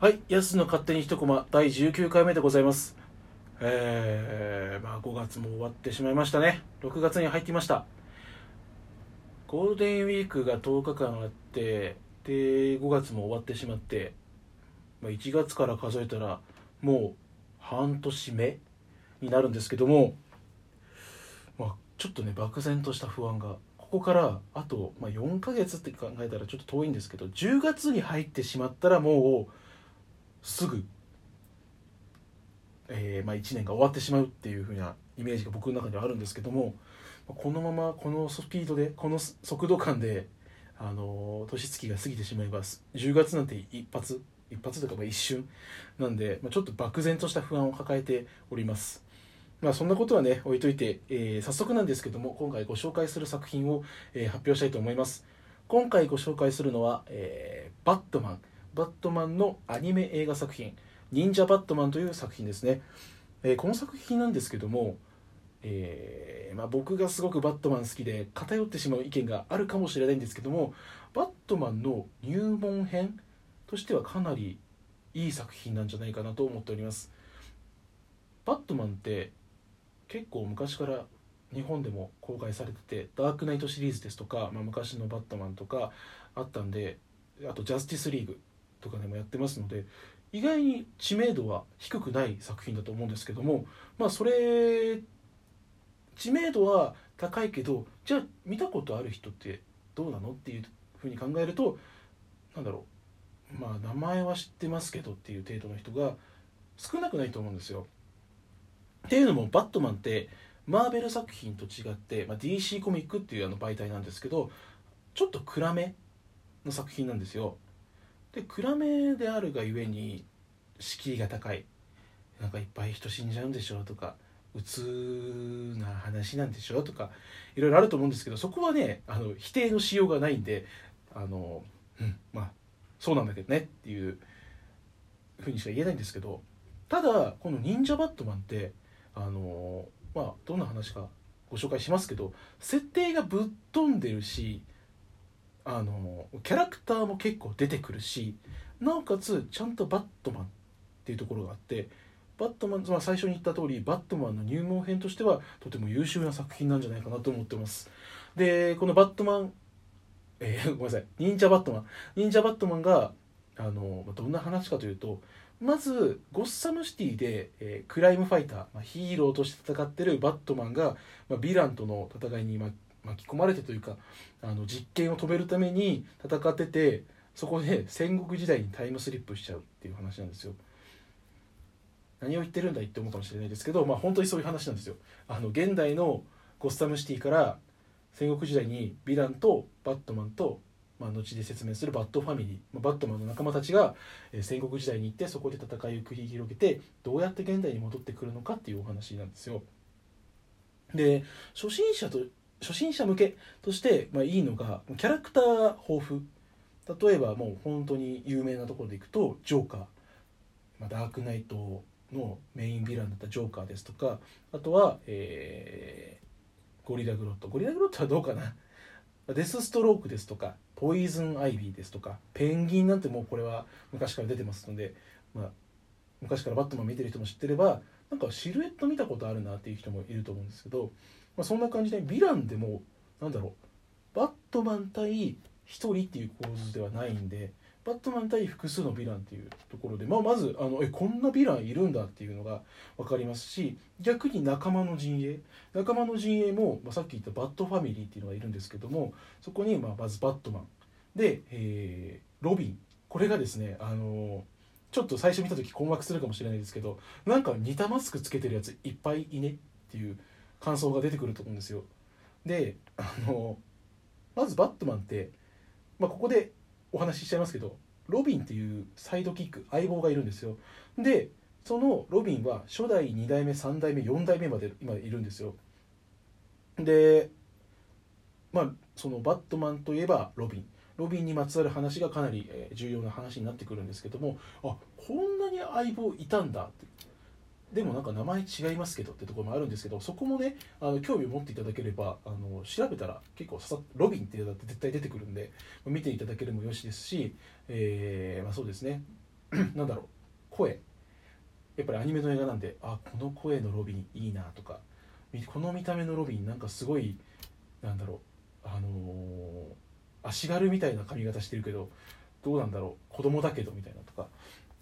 はい、やすの勝手に一コマ第19回目でございます。5月も終わってしまいましたね。6月に入っていました。ゴールデンウィークが10日間あって、で5月も終わってしまって、1月から数えたらもう半年目になるんですけども、ちょっとね漠然とした不安が、ここからあと、4ヶ月って考えたらちょっと遠いんですけど、10月に入ってしまったらもうすぐ、1年が終わってしまうっていう風なイメージが僕の中ではあるんですけども、このままこのスピードでこの速度感で、年月が過ぎてしまいます。10月なんて一発とか一瞬なんで、ちょっと漠然とした不安を抱えております。そんなことはね置いといて、早速なんですけども、今回ご紹介する作品を、発表したいと思います。今回ご紹介するのは、バットマンのアニメ映画作品、忍者バットマンという作品ですね。この作品なんですけども、僕がすごくバットマン好きで偏ってしまう意見があるかもしれないんですけども、バットマンの入門編としてはかなりいい作品なんじゃないかなと思っております。バットマンって結構昔から日本でも公開されてて、ダークナイトシリーズですとか、昔のバットマンとかあったんで、あとジャスティスリーグとかでもやってますので、意外に知名度は低くない作品だと思うんですけども、知名度は高いけど、じゃあ見たことある人ってどうなのっていうふうに考えると、名前は知ってますけどっていう程度の人が少なくないと思うんですよ。っていうのもバットマンってマーベル作品と違って、DC コミックっていう媒体なんですけど、ちょっと暗めの作品なんですよ。で、暗めであるがゆえに敷居が高い。いっぱい人死んじゃうんでしょとか、鬱な話なんでしょとか、いろいろあると思うんですけど、そこはね否定のしようがないんで、そうなんだけどねっていうふうにしか言えないんですけど、ただこの忍者バットマンってどんな話かご紹介しますけど、設定がぶっ飛んでるし、キャラクターも結構出てくるし、なおかつちゃんとバットマンっていうところがあって、バットマン、最初に言った通りバットマンの入門編としてはとても優秀な作品なんじゃないかなと思ってます。でこのバットマン、忍者バットマンがどんな話かというと、まずゴッサムシティで、クライムファイター、ヒーローとして戦ってるバットマンが、ヴィランとの戦いに巻き込まれてというか、実験を止めるために戦ってて、そこで戦国時代にタイムスリップしちゃうっていう話なんですよ。何を言ってるんだいって思うかもしれないですけど、本当にそういう話なんですよ。現代のゴッサムシティから戦国時代にヴィランとバットマンと、後で説明するバットファミリー、バットマンの仲間たちが戦国時代に行って、そこで戦いを繰り広げて、どうやって現代に戻ってくるのかっていうお話なんですよ。で初心者向けとして、いいのがキャラクター豊富。例えばもう本当に有名なところでいくとジョーカー、ダークナイトのメインヴィランだったジョーカーですとか、あとは、ゴリラグロットはどうかな、デスストロークですとか、ポイズンアイビーですとか、ペンギンなんてもうこれは昔から出てますので、昔からバットマン見てる人も知ってれば、シルエット見たことあるなっていう人もいると思うんですけど、そんな感じでヴィランでもバットマン対1人っていう構図ではないんで、バットマン対複数のヴィランっていうところで、まずこんなヴィランいるんだっていうのが分かりますし、逆に仲間の陣営も、さっき言ったバットファミリーっていうのがいるんですけども、そこにまずバットマンで、ロビン、これがですね、ちょっと最初見た時困惑するかもしれないですけど、似たマスクつけてるやついっぱいいねっていう感想が出てくると思うんですよ。でまずバットマンって、ここでお話ししちゃいますけど、ロビンっていうサイドキック、相棒がいるんですよ。でそのロビンは初代、2代目、3代目、4代目まで今いるんですよ。でそのバットマンといえばロビンにまつわる話がかなり重要な話になってくるんですけども、こんなに相棒いたんだって、でも名前違いますけどってところもあるんですけど、そこもね興味を持っていただければ、調べたら結構ロビンっていうのだって絶対出てくるんで、見ていただけるもよしですし、そうですね、なんだろう、声、やっぱりアニメの映画なんで、あ、この声のロビンいいなとか、この見た目のロビンなんかすごい、なんだろう、足軽みたいな髪型してるけどどうなんだろう、子供だけどみたいなとか、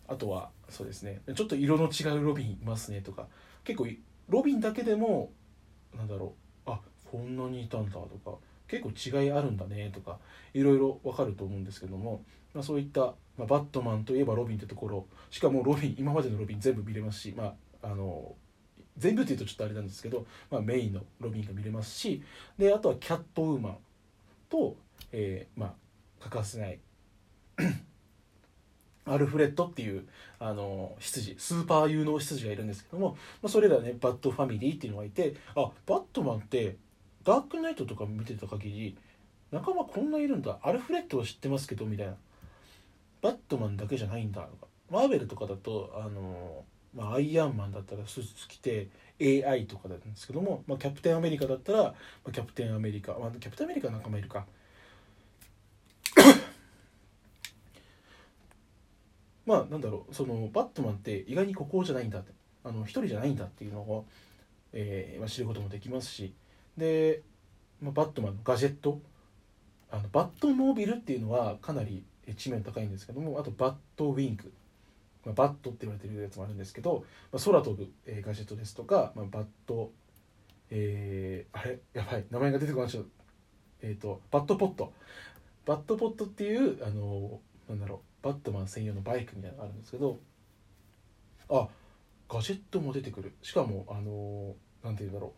あとはそうですね、ちょっと色の違うロビンいますねとか、結構ロビンだけでもなんだろう、あ、こんなにいたんだとか、結構違いあるんだねとか、いろいろ分かると思うんですけども、まあ、そういった、まあ、バットマンといえばロビンってところ、しかもロビン、今までのロビン全部見れますし、まあ、全部っていうとちょっとあれなんですけど、まあ、メインのロビンが見れますし、であとはキャットウーマンと、まあ、欠かせないアルフレッドっていう羊、スーパー有能羊がいるんですけども、まあ、それらね、バットファミリーっていうのがいて、あ、バットマンってダークナイトとか見てた限り仲間こんないるんだ、アルフレッドは知ってますけどみたいな、バットマンだけじゃないんだとか、マーベルとかだとまあ、アイアンマンだったらスーツ着て AI とかなんですけども、まあ、キャプテンアメリカだったら、まあ、キャプテンアメリカ、まあ、キャプテンアメリカ仲間いるかまあ、なんだろう、そのバットマンって意外に孤高じゃないんだって、一人じゃないんだっていうのを、まあ、知ることもできますし、で、まあ、バットマンのガジェット、バットモービルっていうのはかなり知名度高いんですけども、あとバットウィンク、まあ、バットって言われてるやつもあるんですけど、まあ、空飛ぶ、ガジェットですとか、まあ、バット、あれやばい、名前が出てこないでしょ、バットポット、バットポットっていうなんだろう、バットマン専用のバイクみたいなのがあるんですけど、あ、ガジェットも出てくる。しかもなんていうんだろ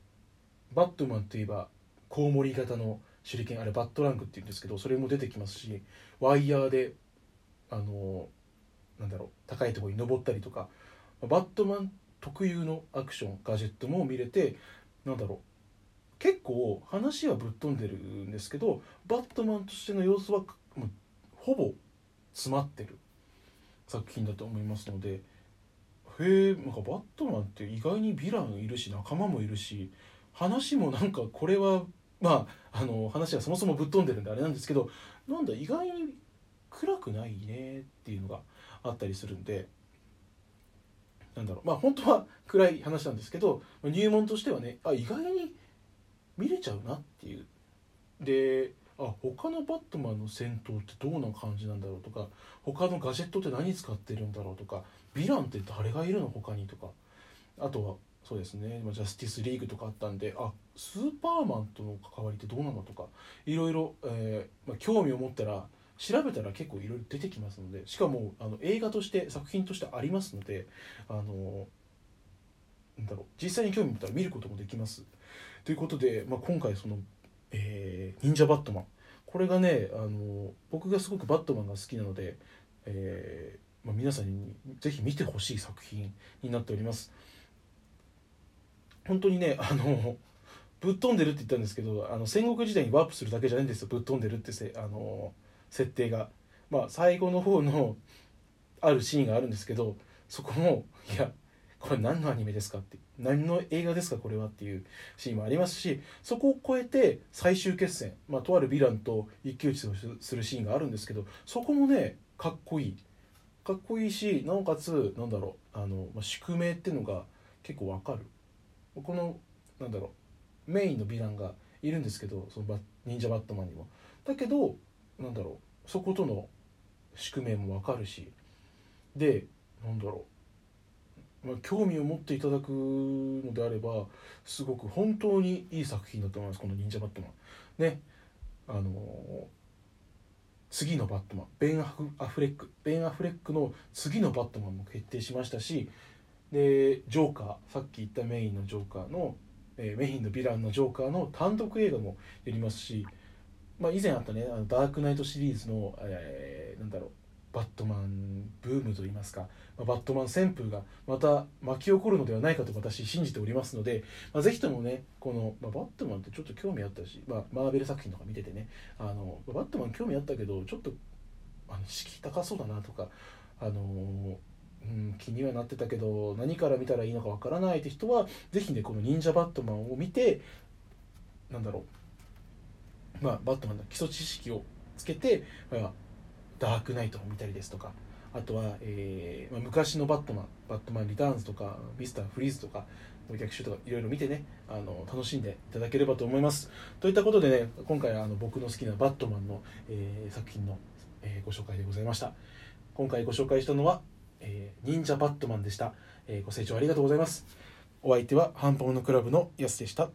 う、バットマンといえばコウモリ型の手裏剣、あれバットランクっていうんですけど、それも出てきますし、ワイヤーでなんだろう、高いところに登ったりとか、バットマン特有のアクション、ガジェットも見れて、なんだろう、結構話はぶっ飛んでるんですけど、バットマンとしての様子はもうほぼ詰まってる作品だと思いますので、へえ、なんかバットマンって意外にヴィランいるし、仲間もいるし、話もなんかこれはまあ話はそもそもぶっ飛んでるんであれなんですけど、なんだ意外に暗くないねっていうのがあったりするんで、なんだろう、まあ本当は暗い話なんですけど、入門としてはね、あ、意外に見れちゃうなっていう、で、あ、他のバットマンの戦闘ってどんな感じなんだろうとか、他のガジェットって何使ってるんだろうとか、ヴィランって誰がいるの他にとか、あとはそうですね、ジャスティスリーグとかあったんで、あ、スーパーマンとの関わりってどうなのとか、いろいろ、まあ、興味を持ったら調べたら結構いろいろ出てきますので、しかも映画として作品としてありますので、なんだろう、実際に興味持ったら見ることもできますということで、まあ、今回その忍者バットマン、これがね、僕がすごくバットマンが好きなので、まあ、皆さんにぜひ見てほしい作品になっております。本当にね、ぶっ飛んでるって言ったんですけど、戦国時代にワープするだけじゃないんですよ、ぶっ飛んでるって設定が、まあ、最後の方のあるシーンがあるんですけど、そこもいや、これ何のアニメですかって、何の映画ですかこれはっていうシーンもありますし、そこを超えて最終決戦、まあ、とあるヴィランと一騎打ちをするシーンがあるんですけど、そこもね、かっこいいし、なおかつなんだろう、まあ、宿命っていうのが結構わかる、このなんだろう、メインのヴィランがいるんですけど、その忍者バットマンにもだけど、なんだろう、そことの宿命もわかるし、で、なんだろう、まあ、興味を持っていただくのであれば、すごく本当にいい作品だと思います、この忍者バットマンね。次のバットマン、ベン・アフレックの次のバットマンも決定しましたし、でジョーカー、さっき言ったメインのジョーカーの、メインのヴィランのジョーカーの単独映画もやりますし、まあ、以前あったね、ダークナイトシリーズの、なんだろう、バットマンブームといいますか、バットマン旋風がまた巻き起こるのではないかと私信じておりますので、まあ、ぜひともね、この、まあ、バットマンってちょっと興味あったし、まあ、マーベル作品とか見ててね、バットマン興味あったけどちょっと敷居高そうだなとか、気にはなってたけど何から見たらいいのかわからないって人は、ぜひね、この忍者バットマンを見て、なんだろう、まあ、バットマンの基礎知識をつけて、まあダークナイトを見たりですとか、あとは、昔のバットマンリターンズとかミスターフリーズとか逆襲とかいろいろ見てね、楽しんでいただければと思います。といったことでね、今回は僕の好きなバットマンの、作品の、ご紹介でございました。今回ご紹介したのは、忍者バットマンでした。ご清聴ありがとうございます。お相手はハンパモノクラブのやすでした。